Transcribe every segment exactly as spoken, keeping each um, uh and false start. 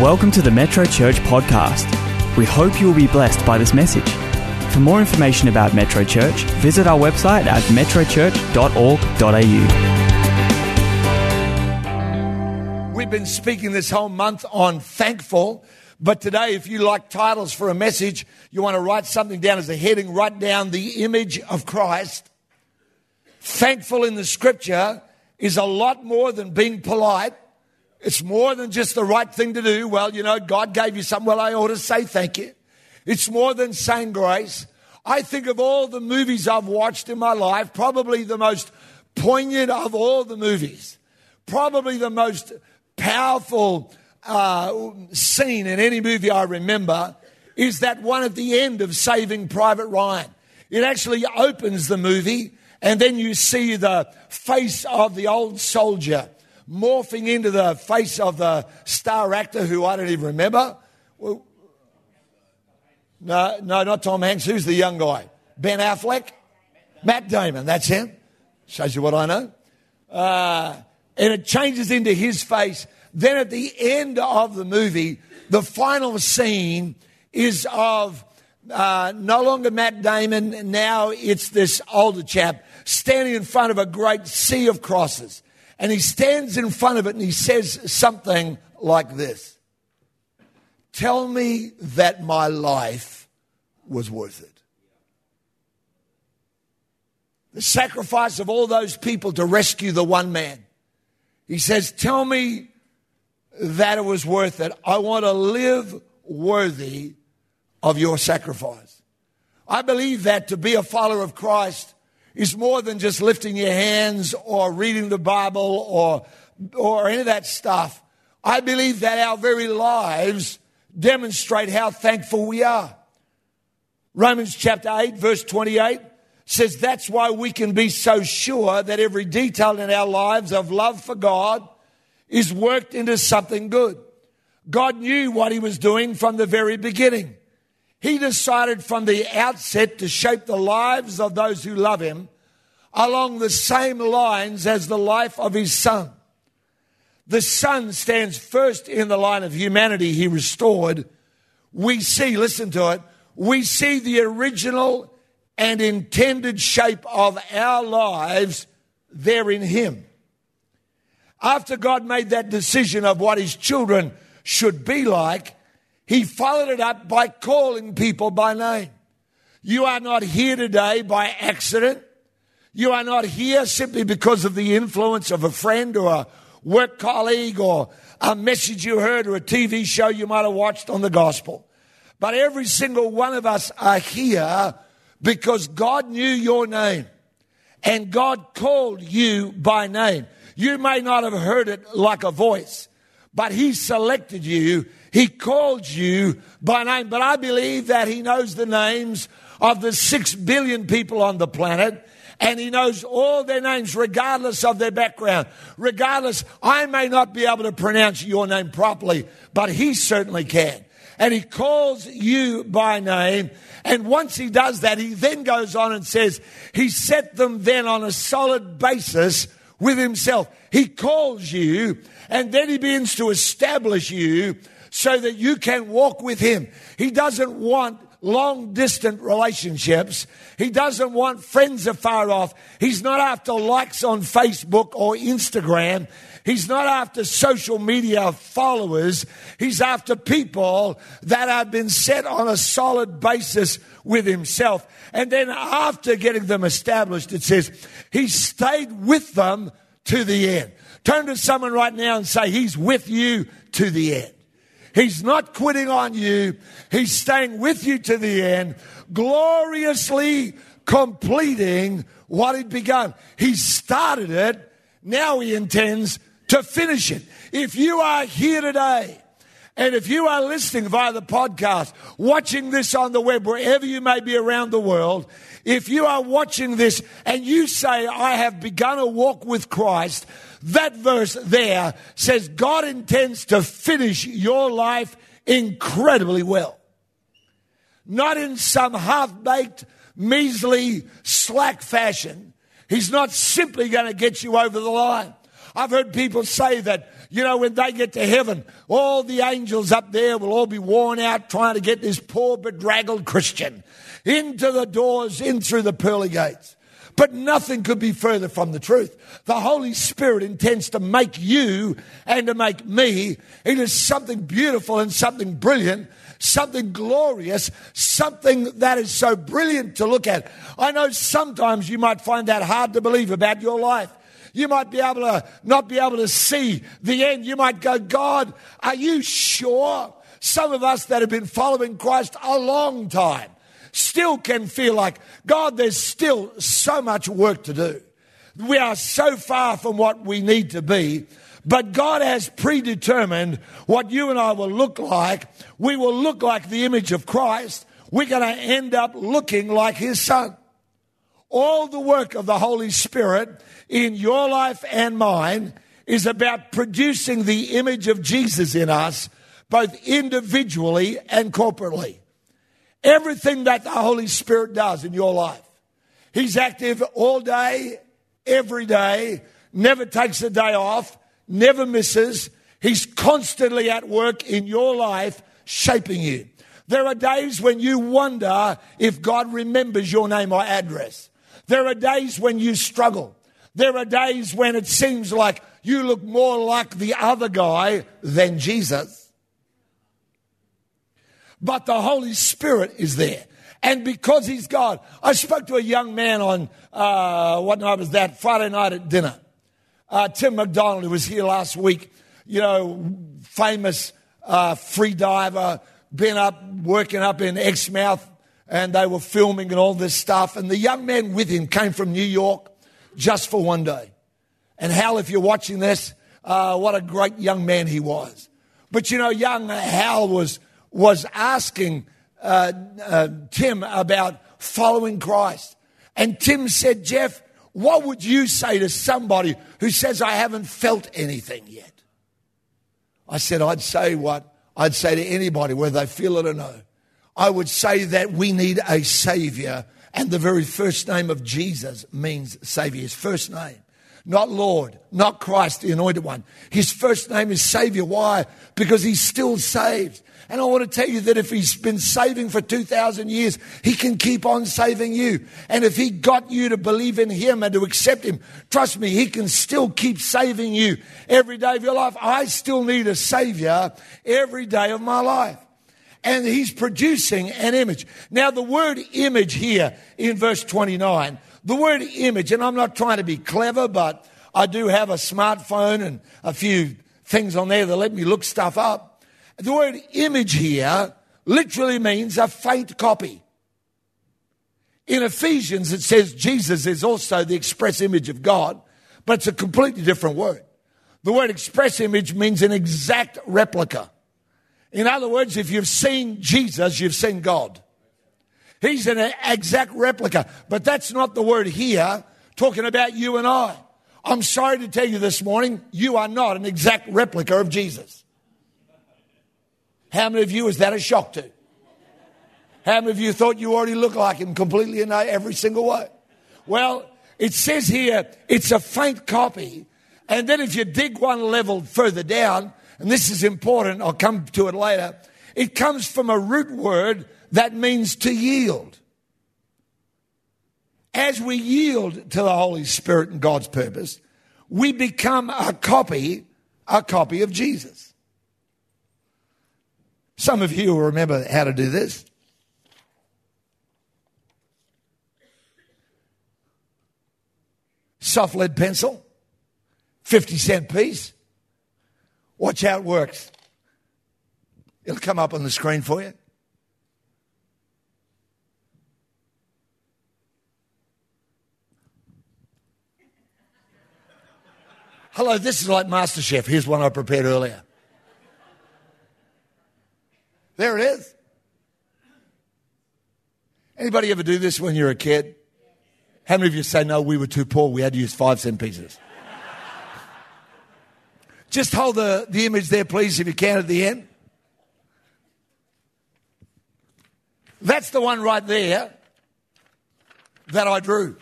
Welcome to the Metro Church podcast. We hope you will be blessed by this message. For more information about Metro Church, visit our website at metro church dot org dot a u. We've been speaking this whole month on thankful, but today if you like titles for a message, you want to write something down as a heading, write down the image of Christ. Thankful in the scripture is a lot more than being polite. It's more than just the right thing to do. Well, you know, God gave you something. Well, I ought to say thank you. It's more than saying grace. I think of all the movies I've watched in my life, probably the most poignant of all the movies, probably the most powerful uh, scene in any movie I remember is that one at the end of Saving Private Ryan. It actually opens the movie, and then you see the face of the old soldier morphing into the face of the star actor who I don't even remember. No, no, not Tom Hanks. Who's the young guy? Ben Affleck? Matt Damon. That's him. Shows you what I know. Uh, and it changes into his face. Then at the end of the movie, the final scene is of uh, no longer Matt Damon. Now it's this older chap standing in front of a great sea of crosses. And he stands in front of it and he says something like this. Tell me that my life was worth it. The sacrifice of all those people to rescue the one man. He says, tell me that it was worth it. I want to live worthy of your sacrifice. I believe that to be a follower of Christ is more than just lifting your hands or reading the Bible or or any of that stuff. I believe that our very lives demonstrate how thankful we are. Romans chapter eight, verse twenty-eight says that's why we can be so sure that every detail in our lives of love for God is worked into something good. God knew what he was doing from the very beginning. He decided from the outset to shape the lives of those who love him along the same lines as the life of his son. The son stands first in the line of humanity he restored. We see, listen to it, we see the original and intended shape of our lives there in him. After God made that decision of what his children should be like, he followed it up by calling people by name. You are not here today by accident. You are not here simply because of the influence of a friend or a work colleague or a message you heard or a T V show you might have watched on the gospel. But every single one of us are here because God knew your name and God called you by name. You may not have heard it like a voice, but he selected you. He called you by name. But I believe that he knows the names of the six billion people on the planet. And he knows all their names regardless of their background. Regardless, I may not be able to pronounce your name properly, but he certainly can. And he calls you by name. And once he does that, he then goes on and says, he set them then on a solid basis with himself. He calls you and then he begins to establish you so that you can walk with him. He doesn't want long distant relationships. He doesn't want friends afar off. He's not after likes on Facebook or Instagram. He's not after social media followers. He's after people that have been set on a solid basis with himself. And then after getting them established, it says he stayed with them to the end. Turn to someone right now and say, he's with you to the end. He's not quitting on you. He's staying with you to the end, gloriously completing what he'd begun. He started it. Now he intends to finish it. If you are here today, and if you are listening via the podcast, watching this on the web, wherever you may be around the world, if you are watching this and you say, I have begun a walk with Christ, that verse there says God intends to finish your life incredibly well. Not in some half-baked, measly, slack fashion. He's not simply going to get you over the line. I've heard people say that, you know, when they get to heaven, all the angels up there will all be worn out trying to get this poor bedraggled Christian into the doors, in through the pearly gates. But nothing could be further from the truth. The Holy Spirit intends to make you and to make me into something beautiful and something brilliant, something glorious, something that is so brilliant to look at. I know sometimes you might find that hard to believe about your life. You might be able to not be able to see the end. You might go, God, are you sure? Some of us that have been following Christ a long time still can feel like, God, there's still so much work to do. We are so far from what we need to be, but God has predetermined what you and I will look like. We will look like the image of Christ. We're going to end up looking like his son. All the work of the Holy Spirit in your life and mine is about producing the image of Jesus in us, both individually and corporately. Everything that the Holy Spirit does in your life. He's active all day, every day, never takes a day off, never misses. He's constantly at work in your life, shaping you. There are days when you wonder if God remembers your name or address. There are days when you struggle. There are days when it seems like you look more like the other guy than Jesus. But the Holy Spirit is there. And because he's God, I spoke to a young man on, uh, what night was that? Friday night at dinner. Uh, Tim McDonald, who was here last week, you know, famous uh, free diver, been up, working up in Exmouth, and they were filming and all this stuff. And the young man with him came from New York just for one day. And Hal, if you're watching this, uh, what a great young man he was. But, you know, young Hal was... was asking uh, uh, Tim about following Christ. And Tim said, Jeff, what would you say to somebody who says, I haven't felt anything yet? I said, I'd say what? I'd say to anybody, whether they feel it or no. I would say that we need a Savior, and the very first name of Jesus means Savior, his first name. Not Lord, not Christ, the Anointed One. His first name is Savior. Why? Because he's still saved. And I want to tell you that if he's been saving for two thousand years, he can keep on saving you. And if he got you to believe in him and to accept him, trust me, he can still keep saving you every day of your life. I still need a Savior every day of my life. And he's producing an image. Now, the word image here in verse twenty-nine, the word image, and I'm not trying to be clever, but I do have a smartphone and a few things on there that let me look stuff up. The word image here literally means a faint copy. In Ephesians, it says Jesus is also the express image of God, but it's a completely different word. The word express image means an exact replica. In other words, if you've seen Jesus, you've seen God. He's an exact replica, but that's not the word here talking about you and I. I'm sorry to tell you this morning, you are not an exact replica of Jesus. How many of you is that a shock to? How many of you thought you already looked like him completely in every single way? Well, it says here, it's a faint copy. And then if you dig one level further down, and this is important, I'll come to it later, it comes from a root word that means to yield. As we yield to the Holy Spirit and God's purpose, we become a copy, a copy of Jesus. Some of you will remember how to do this. Soft lead pencil, fifty cent piece. Watch how it works. It'll come up on the screen for you. Hello, this is like MasterChef. Here's one I prepared earlier. There it is. Anybody ever do this when you're a kid? How many of you say, no, we were too poor, we had to use five cent pieces? Just hold the, the image there, please, if you can, at the end. That's the one right there that I drew.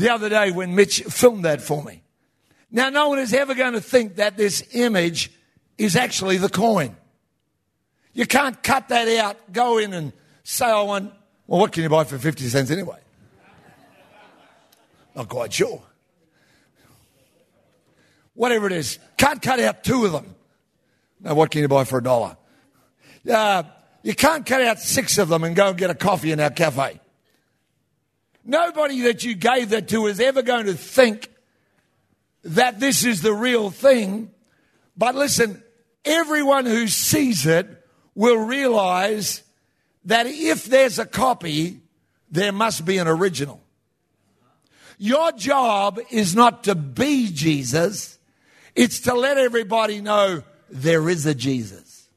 the other day when Mitch filmed that for me. Now, no one is ever going to think that this image is actually the coin. You can't cut that out, go in and say, I want, well, what can you buy for fifty cents anyway? Not quite sure. Whatever it is, can't cut out two of them. Now, what can you buy for a dollar? Uh, you can't cut out six of them and go and get a coffee in our cafe. Nobody that you gave that to is ever going to think that this is the real thing. But listen, everyone who sees it will realize that if there's a copy, there must be an original. Your job is not to be Jesus. It's to let everybody know there is a Jesus.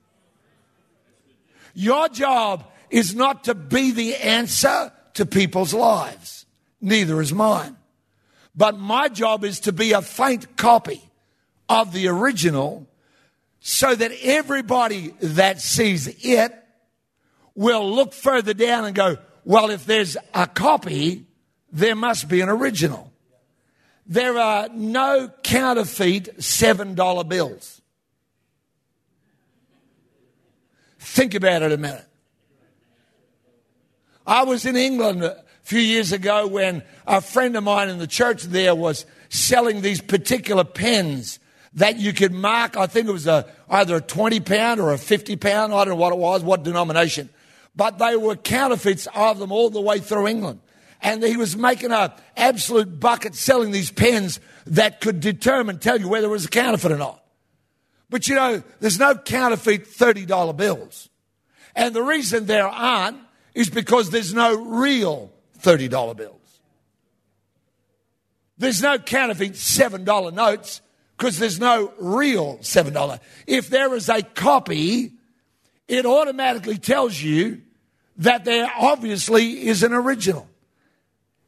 Your job is not to be the answer to people's lives. Neither is mine. But my job is to be a faint copy of the original so that everybody that sees it will look further down and go, well, if there's a copy, there must be an original. There are no counterfeit seven dollar bills. Think about it a minute. I was in England a few years ago when a friend of mine in the church there was selling these particular pens that you could mark. I think it was a, either a twenty pound or a fifty pound. I don't know what it was, what denomination. But they were counterfeits of them all the way through England. And he was making an absolute bucket selling these pens that could determine, tell you whether it was a counterfeit or not. But, you know, there's no counterfeit thirty dollar bills. And the reason there aren't is because there's no real thirty dollar bills. There's no counterfeit seven dollar notes because there's no real seven dollar. If there is a copy, it automatically tells you that there obviously is an original.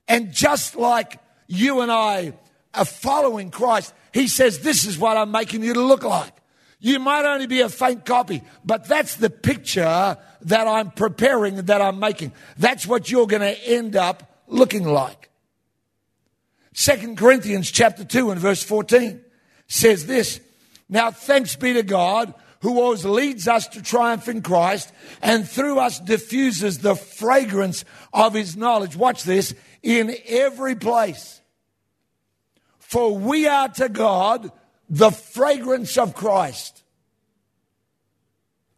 And just like you and I are following Christ, he says, this is what I'm making you to look like. You might only be a faint copy, but that's the picture that I'm preparing, that I'm making. That's what you're going to end up looking like. Second Corinthians chapter two and verse fourteen says this, now thanks be to God who always leads us to triumph in Christ and through us diffuses the fragrance of his knowledge. Watch this, in every place. For we are to God the fragrance of Christ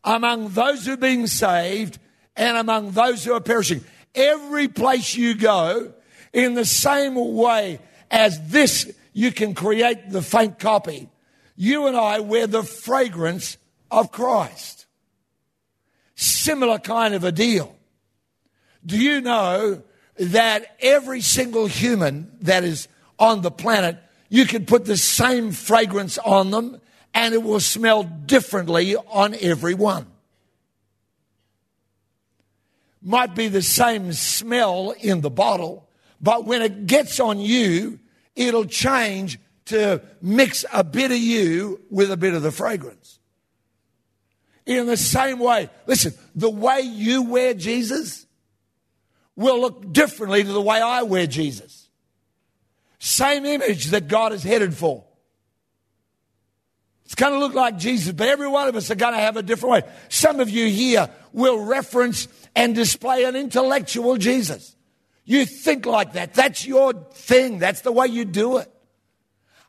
among those who are being saved and among those who are perishing. Every place you go, in the same way as this, you can create the faint copy. You and I, we're the fragrance of Christ. Similar kind of a deal. Do you know that every single human that is on the planet, you can put the same fragrance on them and it will smell differently on everyone. Might be the same smell in the bottle, but when it gets on you, it'll change to mix a bit of you with a bit of the fragrance. In the same way, listen, the way you wear Jesus will look differently to the way I wear Jesus. Same image that God is headed for. It's going to look like Jesus, but every one of us are going to have a different way. Some of you here will reference and display an intellectual Jesus. You think like that. That's your thing. That's the way you do it.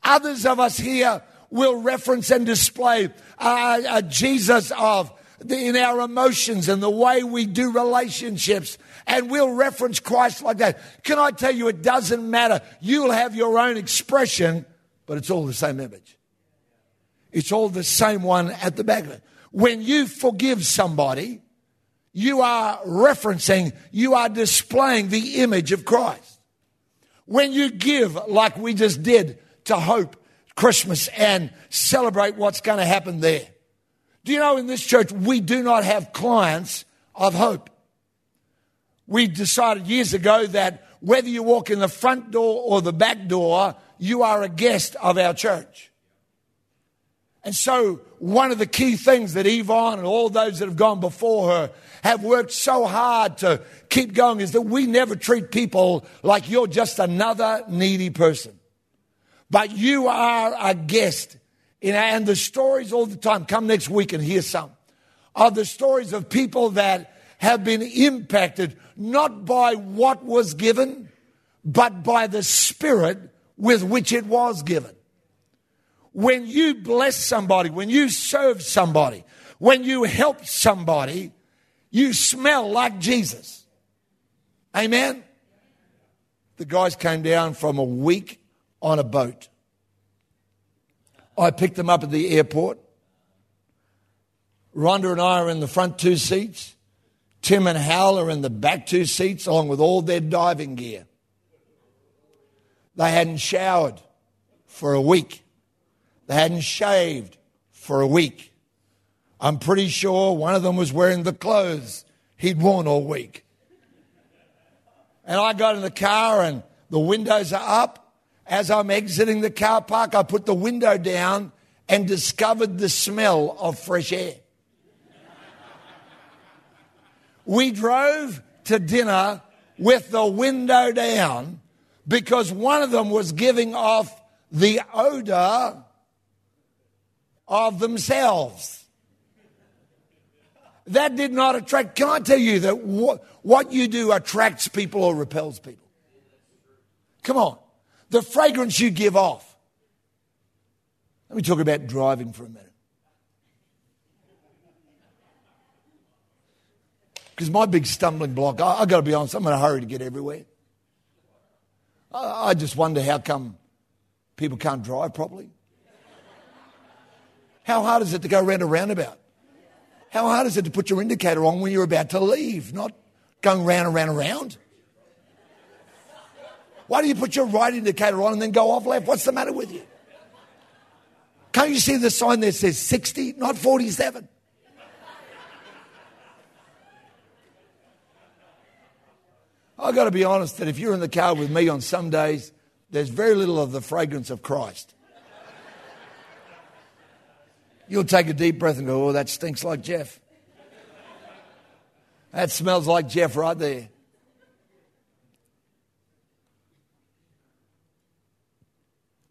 Others of us here will reference and display a, a Jesus of the, in our emotions and the way we do relationships. And we'll reference Christ like that. Can I tell you, it doesn't matter. You'll have your own expression, but it's all the same image. It's all the same one at the back of it. When you forgive somebody, you are referencing, you are displaying the image of Christ. When you give, like we just did to Hope Christmas and celebrate what's going to happen there. Do you know in this church, we do not have clients of Hope. We decided years ago that whether you walk in the front door or the back door, you are a guest of our church. And so one of the key things that Yvonne and all those that have gone before her have worked so hard to keep going is that we never treat people like you're just another needy person. But you are a guest. In, and the stories all the time, come next week and hear some, are the stories of people that have been impacted not by what was given, but by the spirit with which it was given. When you bless somebody, when you serve somebody, when you help somebody, you smell like Jesus. Amen? The guys came down from a week on a boat. I picked them up at the airport. Rhonda and I are in the front two seats. Tim and Hal are in the back two seats along with all their diving gear. They hadn't showered for a week. They hadn't shaved for a week. I'm pretty sure one of them was wearing the clothes he'd worn all week. And I got in the car and the windows are up. As I'm exiting the car park, I put the window down and discovered the smell of fresh air. We drove to dinner with the window down because one of them was giving off the odor of themselves. That did not attract. Can I tell you that what, what you do attracts people or repels people? Come on. The fragrance you give off. Let me talk about driving for a minute. Because my big stumbling block, I, I got to be honest, I'm in a hurry to get everywhere. I, I just wonder how come people can't drive properly. How hard is it to go round a roundabout? How hard is it to put your indicator on when you're about to leave, not going round and round and round? Why do you put your right indicator on and then go off left? What's the matter with you? Can't you see the sign that says sixty, not forty-seven? I've got to be honest that if you're in the car with me on some days, there's very little of the fragrance of Christ. You'll take a deep breath and go, oh, that stinks like Jeff. That smells like Jeff right there.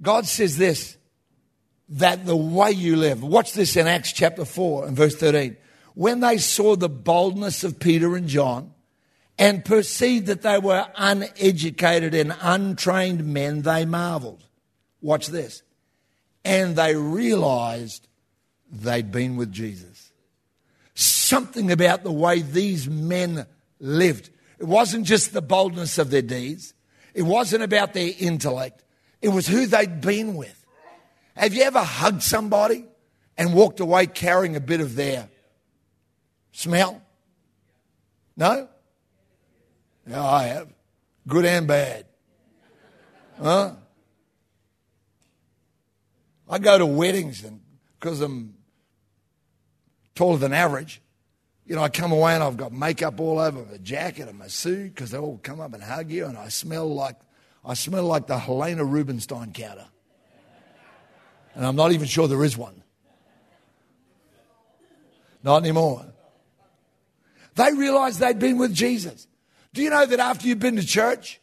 God says this, that the way you live. Watch this in Acts chapter four and verse thirteen. When they saw the boldness of Peter and John and perceived that they were uneducated and untrained men, they marveled. Watch this. And they realized they'd been with Jesus. Something about the way these men lived. It wasn't just the boldness of their deeds. It wasn't about their intellect. It was who they'd been with. Have you ever hugged somebody and walked away carrying a bit of their smell? No? No, I have. Good and bad. Huh? I go to weddings and because I'm taller than average, you know, I come away and I've got makeup all over my jacket and my suit because they all come up and hug you and I smell like I smell like the Helena Rubinstein counter. And I'm not even sure there is one. Not anymore. They realized they'd been with Jesus. Do you know that after you've been to church,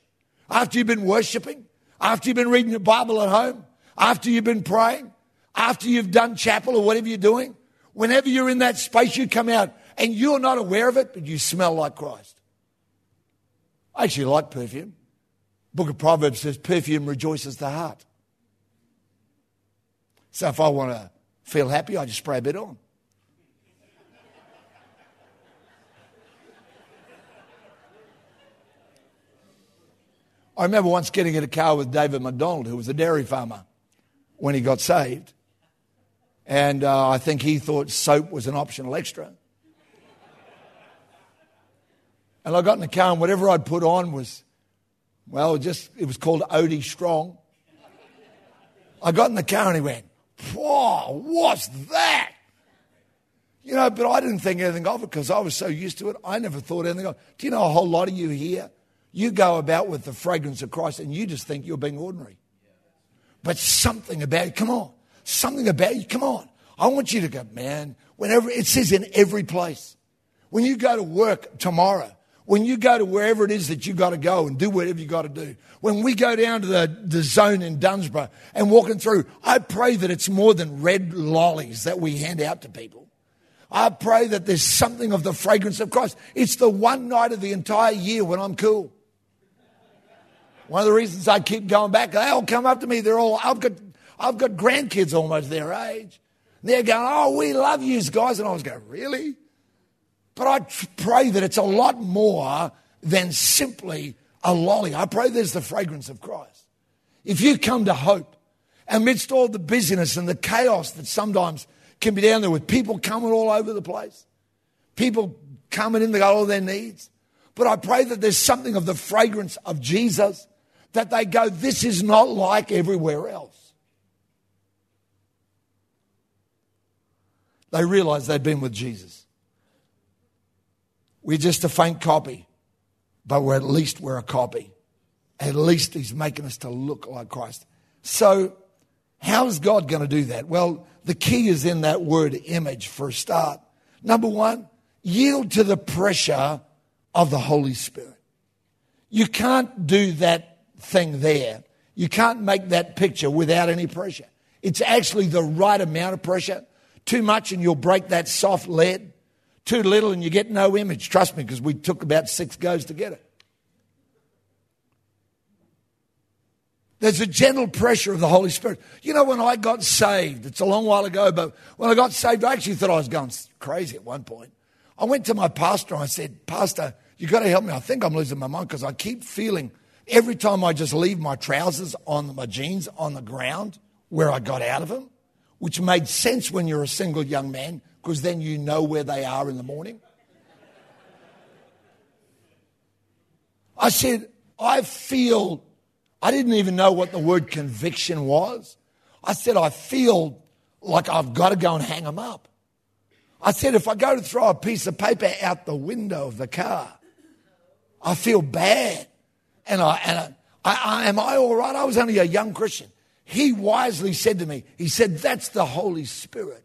after you've been worshiping, after you've been reading your Bible at home, after you've been praying, after you've done chapel or whatever you're doing, whenever you're in that space, you come out and you're not aware of it, but you smell like Christ. I actually like perfume. Book of Proverbs says perfume rejoices the heart. So if I want to feel happy, I just spray a bit on. I remember once getting in a car with David McDonald, who was a dairy farmer, when he got saved. And uh, I think he thought soap was an optional extra. And I got in the car and whatever I'd put on was, well, just it was called Odie Strong. I got in the car and he went, whoa, what's that? You know, but I didn't think anything of it because I was so used to it. I never thought anything of it. Do you know a whole lot of you here? You go about with the fragrance of Christ and you just think you're being ordinary. But something about you, come on, something about you, come on. I want you to go, man, whenever it says in every place. When you go to work tomorrow, when you go to wherever it is that you got to go and do whatever you got to do, when we go down to the, the zone in Dunsborough and walking through, I pray that it's more than red lollies that we hand out to people. I pray that there's something of the fragrance of Christ. It's the one night of the entire year when I'm cool. One of the reasons I keep going back, they all come up to me. They're all, I've got, I've got grandkids almost their age. And they're going, oh, we love you guys. And I was going, really? But I pray that it's a lot more than simply a lolly. I pray there's the fragrance of Christ. If you come to Hope, amidst all the busyness and the chaos that sometimes can be down there with people coming all over the place, people coming in to go all their needs. But I pray that there's something of the fragrance of Jesus that they go, this is not like everywhere else. They realize they've been with Jesus. We're just a faint copy, but we're at least we're a copy. At least he's making us to look like Christ. So how is God going to do that? Well, the key is in that word image for a start. Number one, yield to the pressure of the Holy Spirit. You can't do that thing there. You can't make that picture without any pressure. It's actually the right amount of pressure. Too much and you'll break that soft lead. Too little and you get no image. Trust me, because we took about six goes to get it. There's a gentle pressure of the Holy Spirit. You know, when I got saved, it's a long while ago, but when I got saved, I actually thought I was going crazy at one point. I went to my pastor and I said, Pastor, you got to help me. I think I'm losing my mind because I keep feeling every time I just leave my trousers on my jeans on the ground where I got out of them, which made sense when you're a single young man because then you know where they are in the morning. I said, I feel... I didn't even know what the word conviction was. I said, I feel like I've got to go and hang them up. I said, if I go to throw a piece of paper out the window of the car, I feel bad. And I, and I, I, I am I all right? I was only a young Christian. He wisely said to me, he said, that's the Holy Spirit.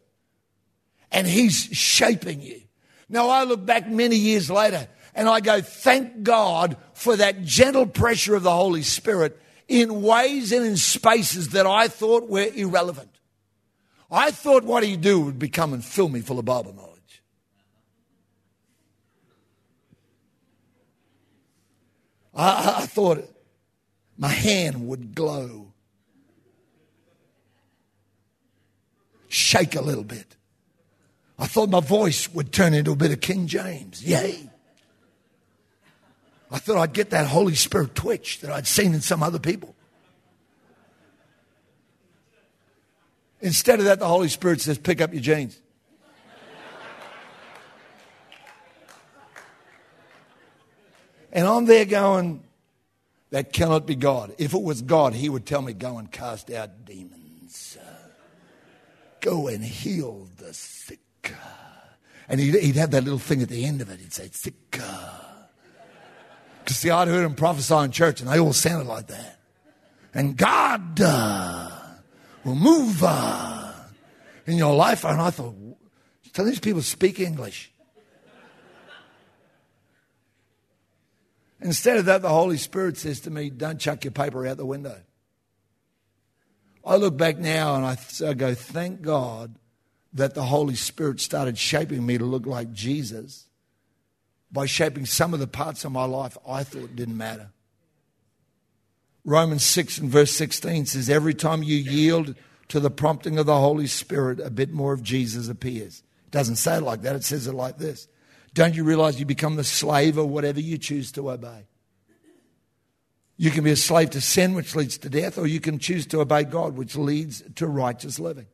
And he's shaping you. Now, I look back many years later and I go, thank God for that gentle pressure of the Holy Spirit in ways and in spaces that I thought were irrelevant. I thought what he'd do would be come and fill me full of Bible knowledge. I, I thought my hand would glow, shake a little bit. I thought my voice would turn into a bit of King James. Yay. I thought I'd get that Holy Spirit twitch that I'd seen in some other people. Instead of that, the Holy Spirit says, pick up your jeans. And I'm there going, that cannot be God. If it was God, he would tell me, go and cast out demons. Go and heal the sick. And he'd, he'd have that little thing at the end of it. He'd say, sick. See, I'd heard him prophesy in church, and they all sounded like that. And God uh, will move uh, in your life. And I thought, tell these people speak English. Instead of that, the Holy Spirit says to me, don't chuck your paper out the window. I look back now, and I, I go, thank God that the Holy Spirit started shaping me to look like Jesus by shaping some of the parts of my life I thought didn't matter. Romans six and verse sixteen says, every time you yield to the prompting of the Holy Spirit, a bit more of Jesus appears. It doesn't say it like that. It says it like this. Don't you realize you become the slave of whatever you choose to obey? You can be a slave to sin, which leads to death, or you can choose to obey God, which leads to righteous living.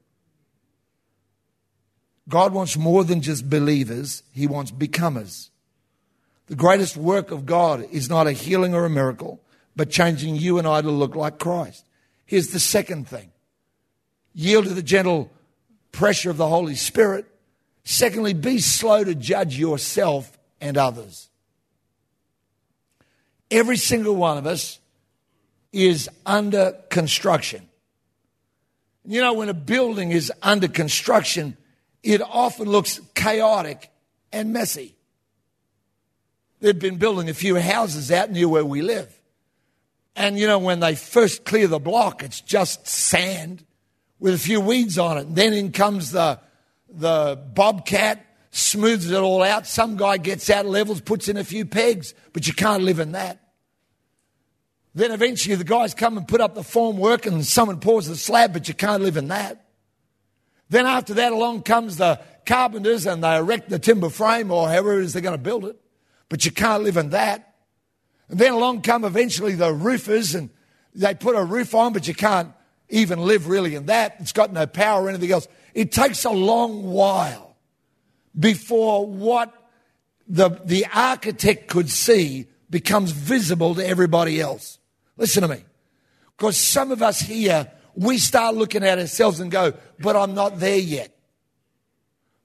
God wants more than just believers. He wants becomers. The greatest work of God is not a healing or a miracle, but changing you and I to look like Christ. Here's the second thing. Yield to the gentle pressure of the Holy Spirit. Secondly, be slow to judge yourself and others. Every single one of us is under construction. You know, when a building is under construction, it often looks chaotic and messy. They've been building a few houses out near where we live. And, you know, when they first clear the block, it's just sand with a few weeds on it. And then in comes the, the bobcat, smooths it all out. Some guy gets out, levels, puts in a few pegs, but you can't live in that. Then eventually the guys come and put up the formwork and someone pours the slab, but you can't live in that. Then after that along comes the carpenters and they erect the timber frame or however it is they're going to build it, but you can't live in that. And then along come eventually the roofers and they put a roof on, but you can't even live really in that. It's got no power or anything else. It takes a long while before what the, the architect could see becomes visible to everybody else. Listen to me. Because some of us here, we start looking at ourselves and go, but I'm not there yet.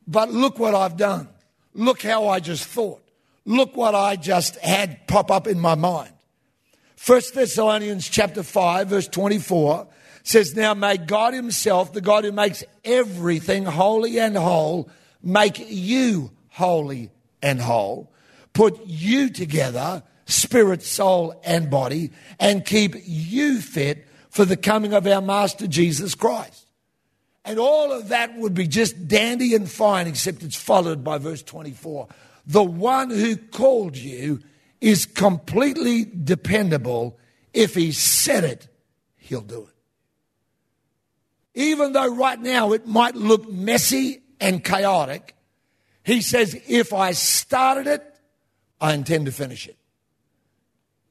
But look what I've done. Look how I just thought. Look what I just had pop up in my mind. First Thessalonians chapter five, verse twenty-four says, now may God himself, the God who makes everything holy and whole, make you holy and whole. Put you together, spirit, soul, and body, and keep you fit for the coming of our Master Jesus Christ. And all of that would be just dandy and fine, except it's followed by verse twenty-four. The one who called you is completely dependable. If he said it, he'll do it. Even though right now it might look messy and chaotic, he says, if I started it, I intend to finish it.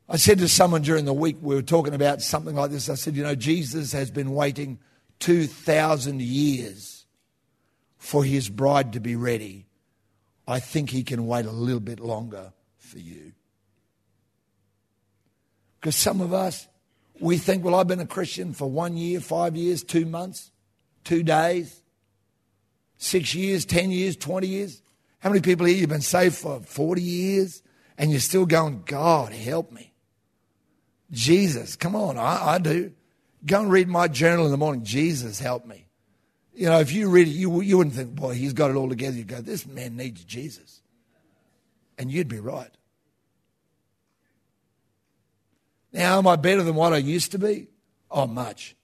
I said to someone during the week, we were talking about something like this. I said, you know, Jesus has been waiting two thousand years for his bride to be ready. I think he can wait a little bit longer for you. Because some of us, we think, well, I've been a Christian for one year, five years, two months, two days, six years, ten years, twenty years. How many people here, you've been saved for forty years and you're still going, God, help me. Jesus, come on, I, I do. Go and read my journal in the morning. Jesus, help me. You know, if you read it, you, you wouldn't think, boy, he's got it all together. You'd go, this man needs Jesus. And you'd be right. Now, am I better than what I used to be? Oh, much.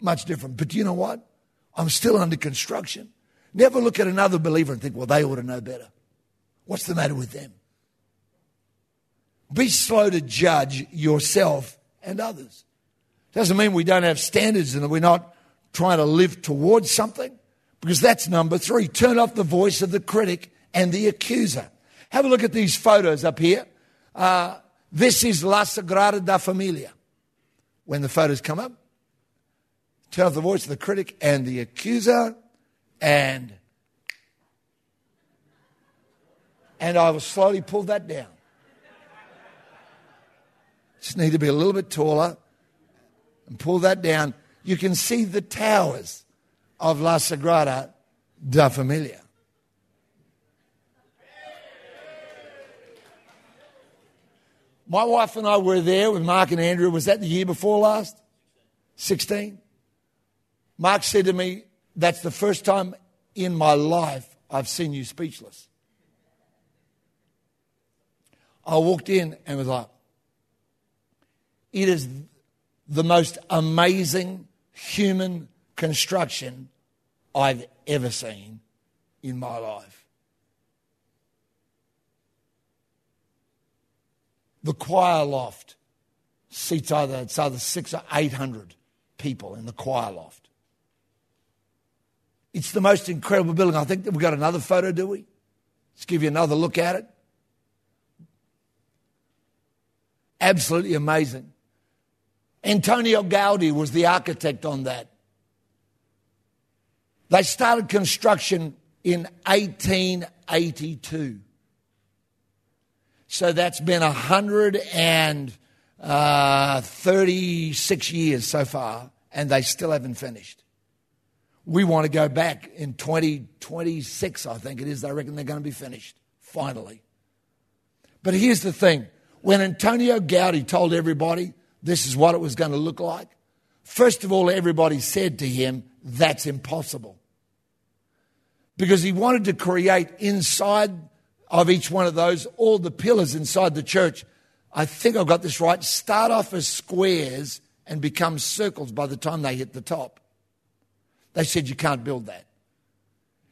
Much different. But you know what? I'm still under construction. Never look at another believer and think, well, they ought to know better. What's the matter with them? Be slow to judge yourself and others. Doesn't mean we don't have standards and that we're not trying to live towards something, because that's number three. Turn off the voice of the critic and the accuser. Have a look at these photos up here. Uh, this is La Sagrada da Familia. When the photos come up, turn off the voice of the critic and the accuser. And and I will slowly pull that down. Just need to be a little bit taller and pull that down. You can see the towers of La Sagrada da Familia. My wife and I were there with Mark and Andrew. Was that the year before last? sixteen? Mark said to me, that's the first time in my life I've seen you speechless. I walked in and was like, it is the most amazing human construction I've ever seen in my life. The choir loft seats either, it's either six or eight hundred people in the choir loft. It's the most incredible building. I think that we've got another photo, do we? Let's give you another look at it. Absolutely amazing. Antonio Gaudi was the architect on that. They started construction in eighteen eighty-two. So that's been one hundred thirty-six years so far, and they still haven't finished. We want to go back in twenty twenty-six, I think it is. They reckon they're going to be finished, finally. But here's the thing. When Antonio Gaudi told everybody this is what it was going to look like, First of all, everybody said to him, that's impossible. Because he wanted to create inside of each one of those, all the pillars inside the church, I think I've got this right, start off as squares and become circles by the time they hit the top. They said, you can't build that.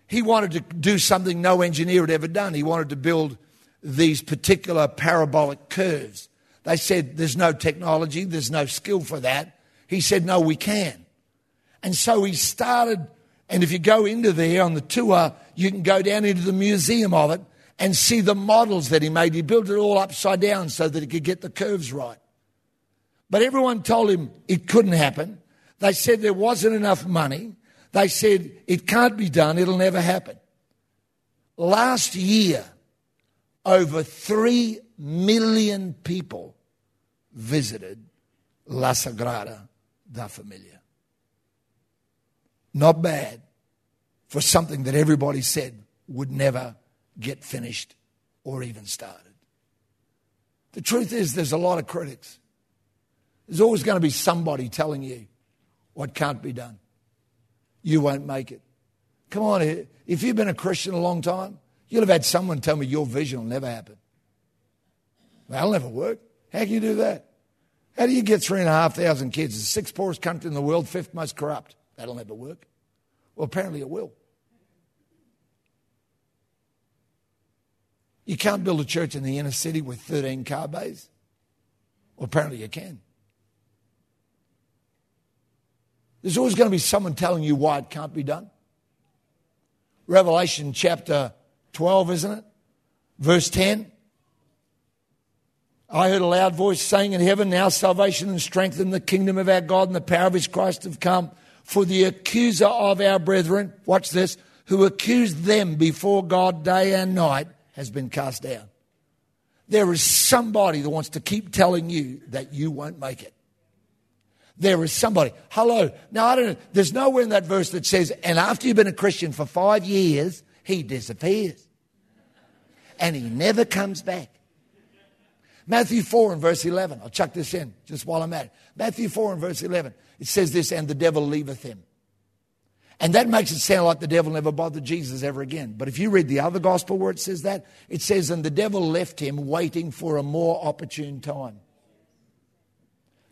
He wanted to do something no engineer had ever done. He wanted to build these particular parabolic curves. They said, there's no technology, there's no skill for that. He said, no, we can. And so he started, and if you go into there on the tour, you can go down into the museum of it and see the models that he made. He built it all upside down so that he could get the curves right. But everyone told him it couldn't happen. They said there wasn't enough money. They said it can't be done, it'll never happen. Last year, over three million people visited La Sagrada da Familia. Not bad for something that everybody said would never get finished or even started. The truth is, there's a lot of critics. There's always going to be somebody telling you what can't be done. You won't make it. Come on, if you've been a Christian a long time, you'll have had someone tell me your vision will never happen. That'll never work. How can you do that? How do you get three and a half thousand kids? The sixth poorest country in the world, fifth most corrupt. That'll never work. Well, apparently it will. You can't build a church in the inner city with thirteen car bays. Well, apparently you can. There's always going to be someone telling you why it can't be done. Revelation chapter twelve, isn't it? Verse ten. I heard a loud voice saying in heaven, now salvation and strength in the kingdom of our God and the power of his Christ have come. For the accuser of our brethren, watch this, who accused them before God day and night has been cast down. There is somebody that wants to keep telling you that you won't make it. There is somebody. Hello. Now, I don't know. There's nowhere in that verse that says, and after you've been a Christian for five years, he disappears. And he never comes back. Matthew four and verse eleven. I'll chuck this in just while I'm at it. Matthew four and verse eleven. It says this, and the devil leaveth him. And that makes it sound like the devil never bothered Jesus ever again. But if you read the other gospel where it says that, it says, and the devil left him waiting for a more opportune time.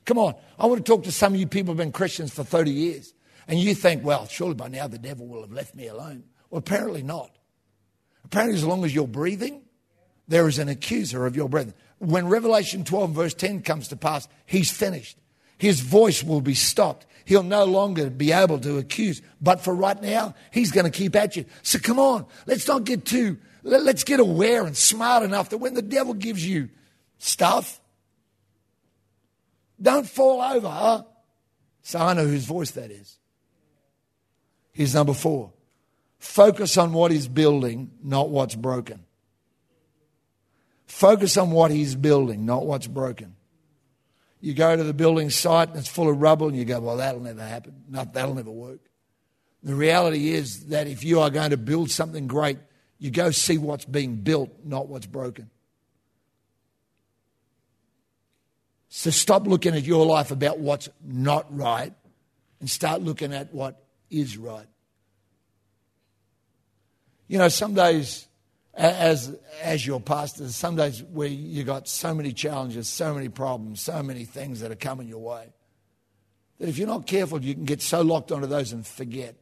Come on, I want to talk to some of you people who have been Christians for thirty years. And you think, well, surely by now the devil will have left me alone. Well, apparently not. Apparently as long as you're breathing, there is an accuser of your brethren. When Revelation twelve verse ten comes to pass, he's finished. His voice will be stopped. He'll no longer be able to accuse. But for right now, he's going to keep at you. So come on, let's not get too, let's get aware and smart enough that when the devil gives you stuff, don't fall over. Huh? So I know whose voice that is. Here's number four. Focus on what he's building, not what's broken. Focus on what he's building, not what's broken. You go to the building site and it's full of rubble and you go, well, that'll never happen. No, that'll never work. The reality is that if you are going to build something great, you go see what's being built, not what's broken. So stop looking at your life about what's not right and start looking at what is right. You know, some days as as your pastor, some days where you got so many challenges, so many problems, so many things that are coming your way, that if you're not careful, you can get so locked onto those and forget.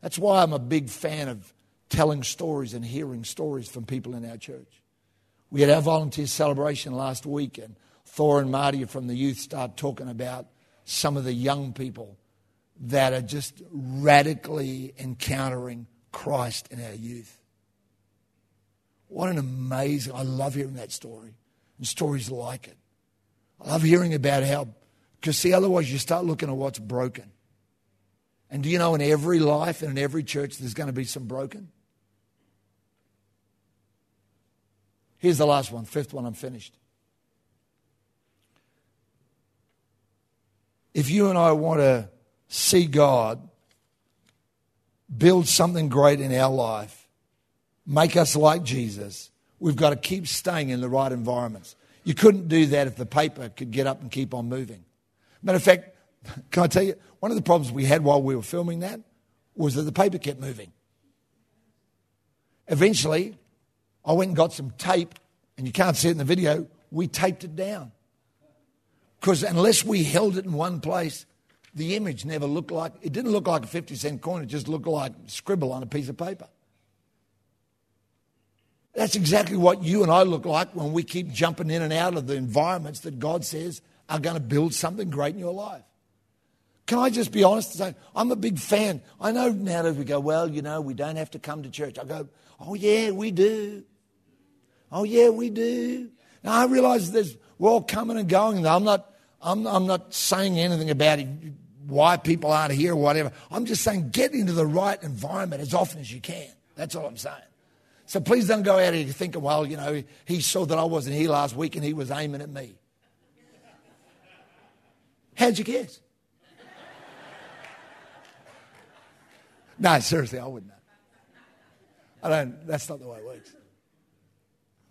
That's why I'm a big fan of telling stories and hearing stories from people in our church. We had our volunteer celebration last week, and Thor and Marty from the youth start talking about some of the young people that are just radically encountering Christ in our youth. What an amazing, I love hearing that story and stories like it. I love hearing about how, because see, otherwise you start looking at what's broken. And do you know in every life and in every church there's going to be some broken? Here's the last one, fifth one, I'm finished. If you and I want to see God build something great in our life, make us like Jesus, we've got to keep staying in the right environments. You couldn't do that if the paper could get up and keep on moving. Matter of fact, Can I tell you, one of the problems we had while we were filming that was that the paper kept moving. Eventually, I went and got some tape, and you can't see it in the video, we taped it down. Because unless we held it in one place, the image never looked like, it didn't look like a fifty cent coin, it just looked like scribble on a piece of paper. That's exactly what you and I look like when we keep jumping in and out of the environments that God says are going to build something great in your life. Can I just be honest and say, I'm a big fan. I know nowadays we go, well, you know, we don't have to come to church. I go, oh, yeah, we do. Oh, yeah, we do. Now, I realise there's we're all coming and going. Now, I'm not I'm, I'm not saying anything about it, why people aren't here or whatever. I'm just saying get into the right environment as often as you can. That's all I'm saying. So please don't go out here thinking, well, you know, he saw that I wasn't here last week and he was aiming at me. How'd you guess? No, seriously, I wouldn't know. I don't, that's not the way it works.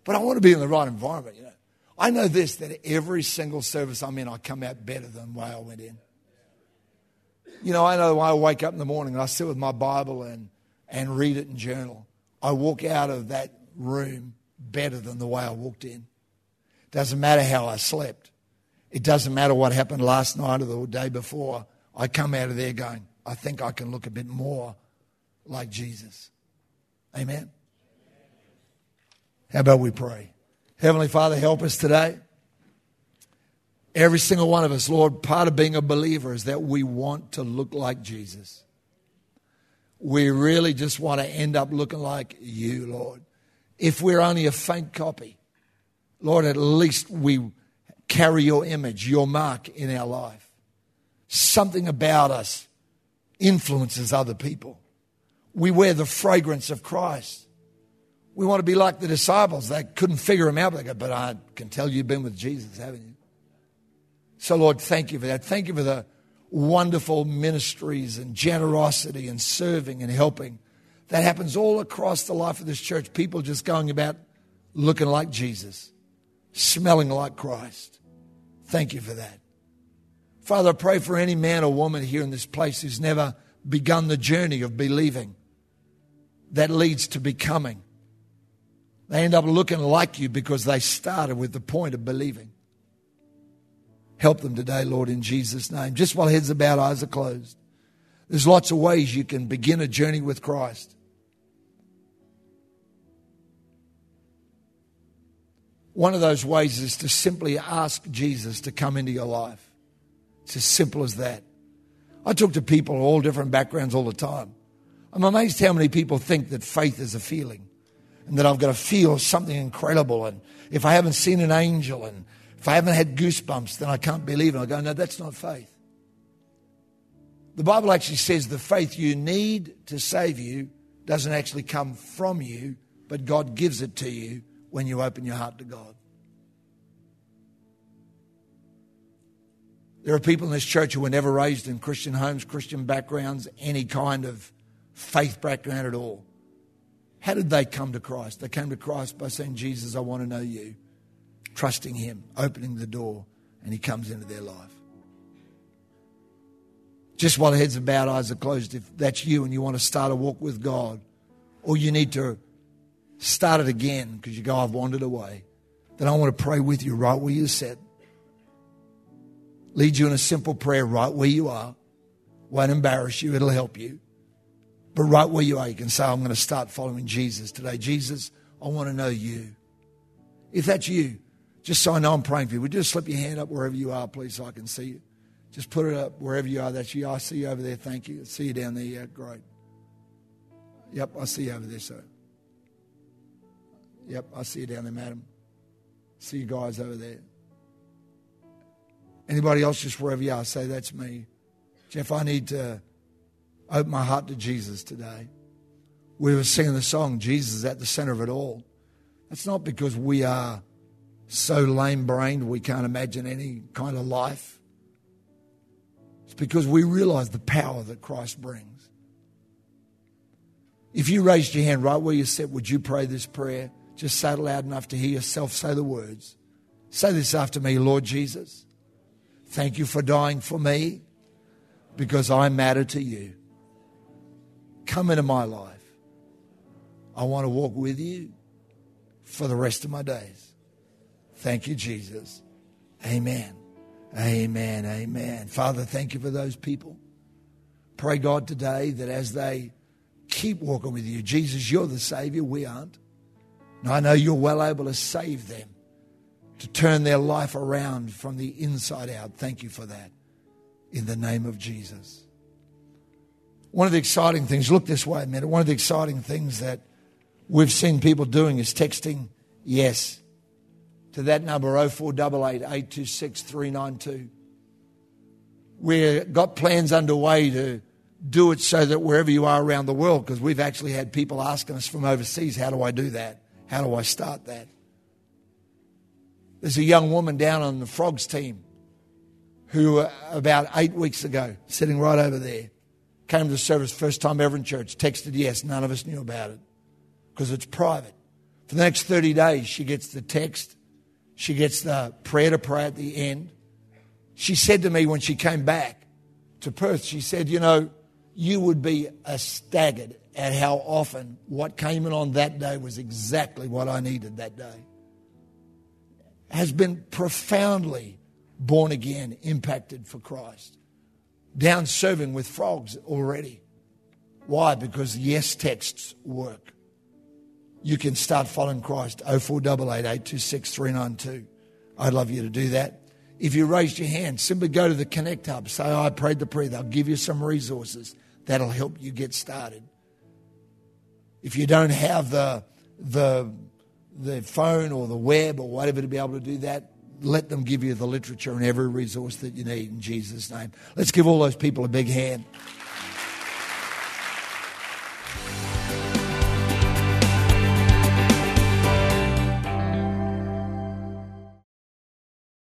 But I want to be in the right environment, you know. I know this, that every single service I'm in, I come out better than the way I went in. You know, I know when I wake up in the morning and I sit with my Bible and, and read it and journal, I walk out of that room better than the way I walked in. Doesn't matter how I slept. It doesn't matter what happened last night or the day before. I come out of there going, I think I can look a bit more like Jesus. Amen? How about we pray? Heavenly Father, help us today. Every single one of us, Lord, part of being a believer is that we want to look like Jesus. We really just want to end up looking like you, Lord. If we're only a faint copy, Lord, at least we carry your image, your mark in our life. Something about us influences other people. We wear the fragrance of Christ. We want to be like the disciples. They couldn't figure him out, but they go, but I can tell you've been with Jesus, haven't you? So, Lord, thank you for that. Thank you for the wonderful ministries and generosity and serving and helping. That happens all across the life of this church. People just going about looking like Jesus, smelling like Christ. Thank you for that. Father, I pray for any man or woman here in this place who's never begun the journey of believing that leads to becoming. They end up looking like you because they started with the point of believing. Help them today, Lord, in Jesus' name. Just while heads are bowed, eyes are closed. There's lots of ways you can begin a journey with Christ. One of those ways is to simply ask Jesus to come into your life. It's as simple as that. I talk to people of all different backgrounds all the time. I'm amazed how many people think that faith is a feeling and that I've got to feel something incredible. And if I haven't seen an angel and if I haven't had goosebumps, then I can't believe it. I go, no, that's not faith. The Bible actually says the faith you need to save you doesn't actually come from you, but God gives it to you when you open your heart to God. There are people in this church who were never raised in Christian homes, Christian backgrounds, any kind of faith background at all. How did they come to Christ? They came to Christ by saying, Jesus, I want to know you. Trusting him, opening the door, and he comes into their life. Just while heads are bowed, eyes are closed, if that's you and you want to start a walk with God, or you need to start it again because you go, I've wandered away, then I want to pray with you right where you sit. Lead you in a simple prayer right where you are. Won't embarrass you. It'll help you. But right where you are, you can say, I'm going to start following Jesus today. Jesus, I want to know you. If that's you, just so I know I'm praying for you, would you just slip your hand up wherever you are, please, so I can see you? Just put it up wherever you are. That's you. I see you over there. Thank you. I see you down there. Yeah, great. Yep, I see you over there, sir. Yep, I see you down there, madam. See you guys over there. Anybody else, just wherever you are, say, that's me. Jeff, I need to open my heart to Jesus today. We were singing the song, Jesus is at the center of it all. That's not because we are so lame-brained we can't imagine any kind of life. It's because we realize the power that Christ brings. If you raised your hand right where you sit, would you pray this prayer? Just say it loud enough to hear yourself say the words. Say this after me, Lord Jesus, thank you for dying for me. because I matter to you. Come into my life. I want to walk with you for the rest of my days. Thank you, Jesus. Amen. Amen. Amen. Father, thank you for those people. Pray, God, today that as they keep walking with you, Jesus, you're the Savior, we aren't. And I know you're well able to save them, to turn their life around from the inside out. Thank you for that. In the name of Jesus. One of the exciting things, look this way a minute, one of the exciting things that we've seen people doing is texting yes to that number oh four eight eight, eight two six, three nine two. We've got plans underway to do it so that wherever you are around the world, because we've actually had people asking us from overseas, how do I do that? How do I start that? There's a young woman down on the Frogs team who uh, about eight weeks ago, sitting right over there, came to the service, first time ever in church, texted yes, none of us knew about it because it's private. For the next thirty days, she gets the text. She gets the prayer to pray at the end. She said to me when she came back to Perth, she said, you know, you would be uh, staggered at how often what came in on that day was exactly what I needed that day. Has been profoundly born again, impacted for Christ. Down serving with Frogs already. Why? Because yes texts work. You can start following Christ. oh four eight eight, eight two six, three nine two. I'd love you to do that. If you raised your hand, simply go to the Connect Hub. Say, oh, I prayed the prayer. They'll give you some resources that'll help you get started. If you don't have the the the phone or the web or whatever to be able to do that, let them give you the literature and every resource that you need in Jesus' name. Let's give all those people a big hand.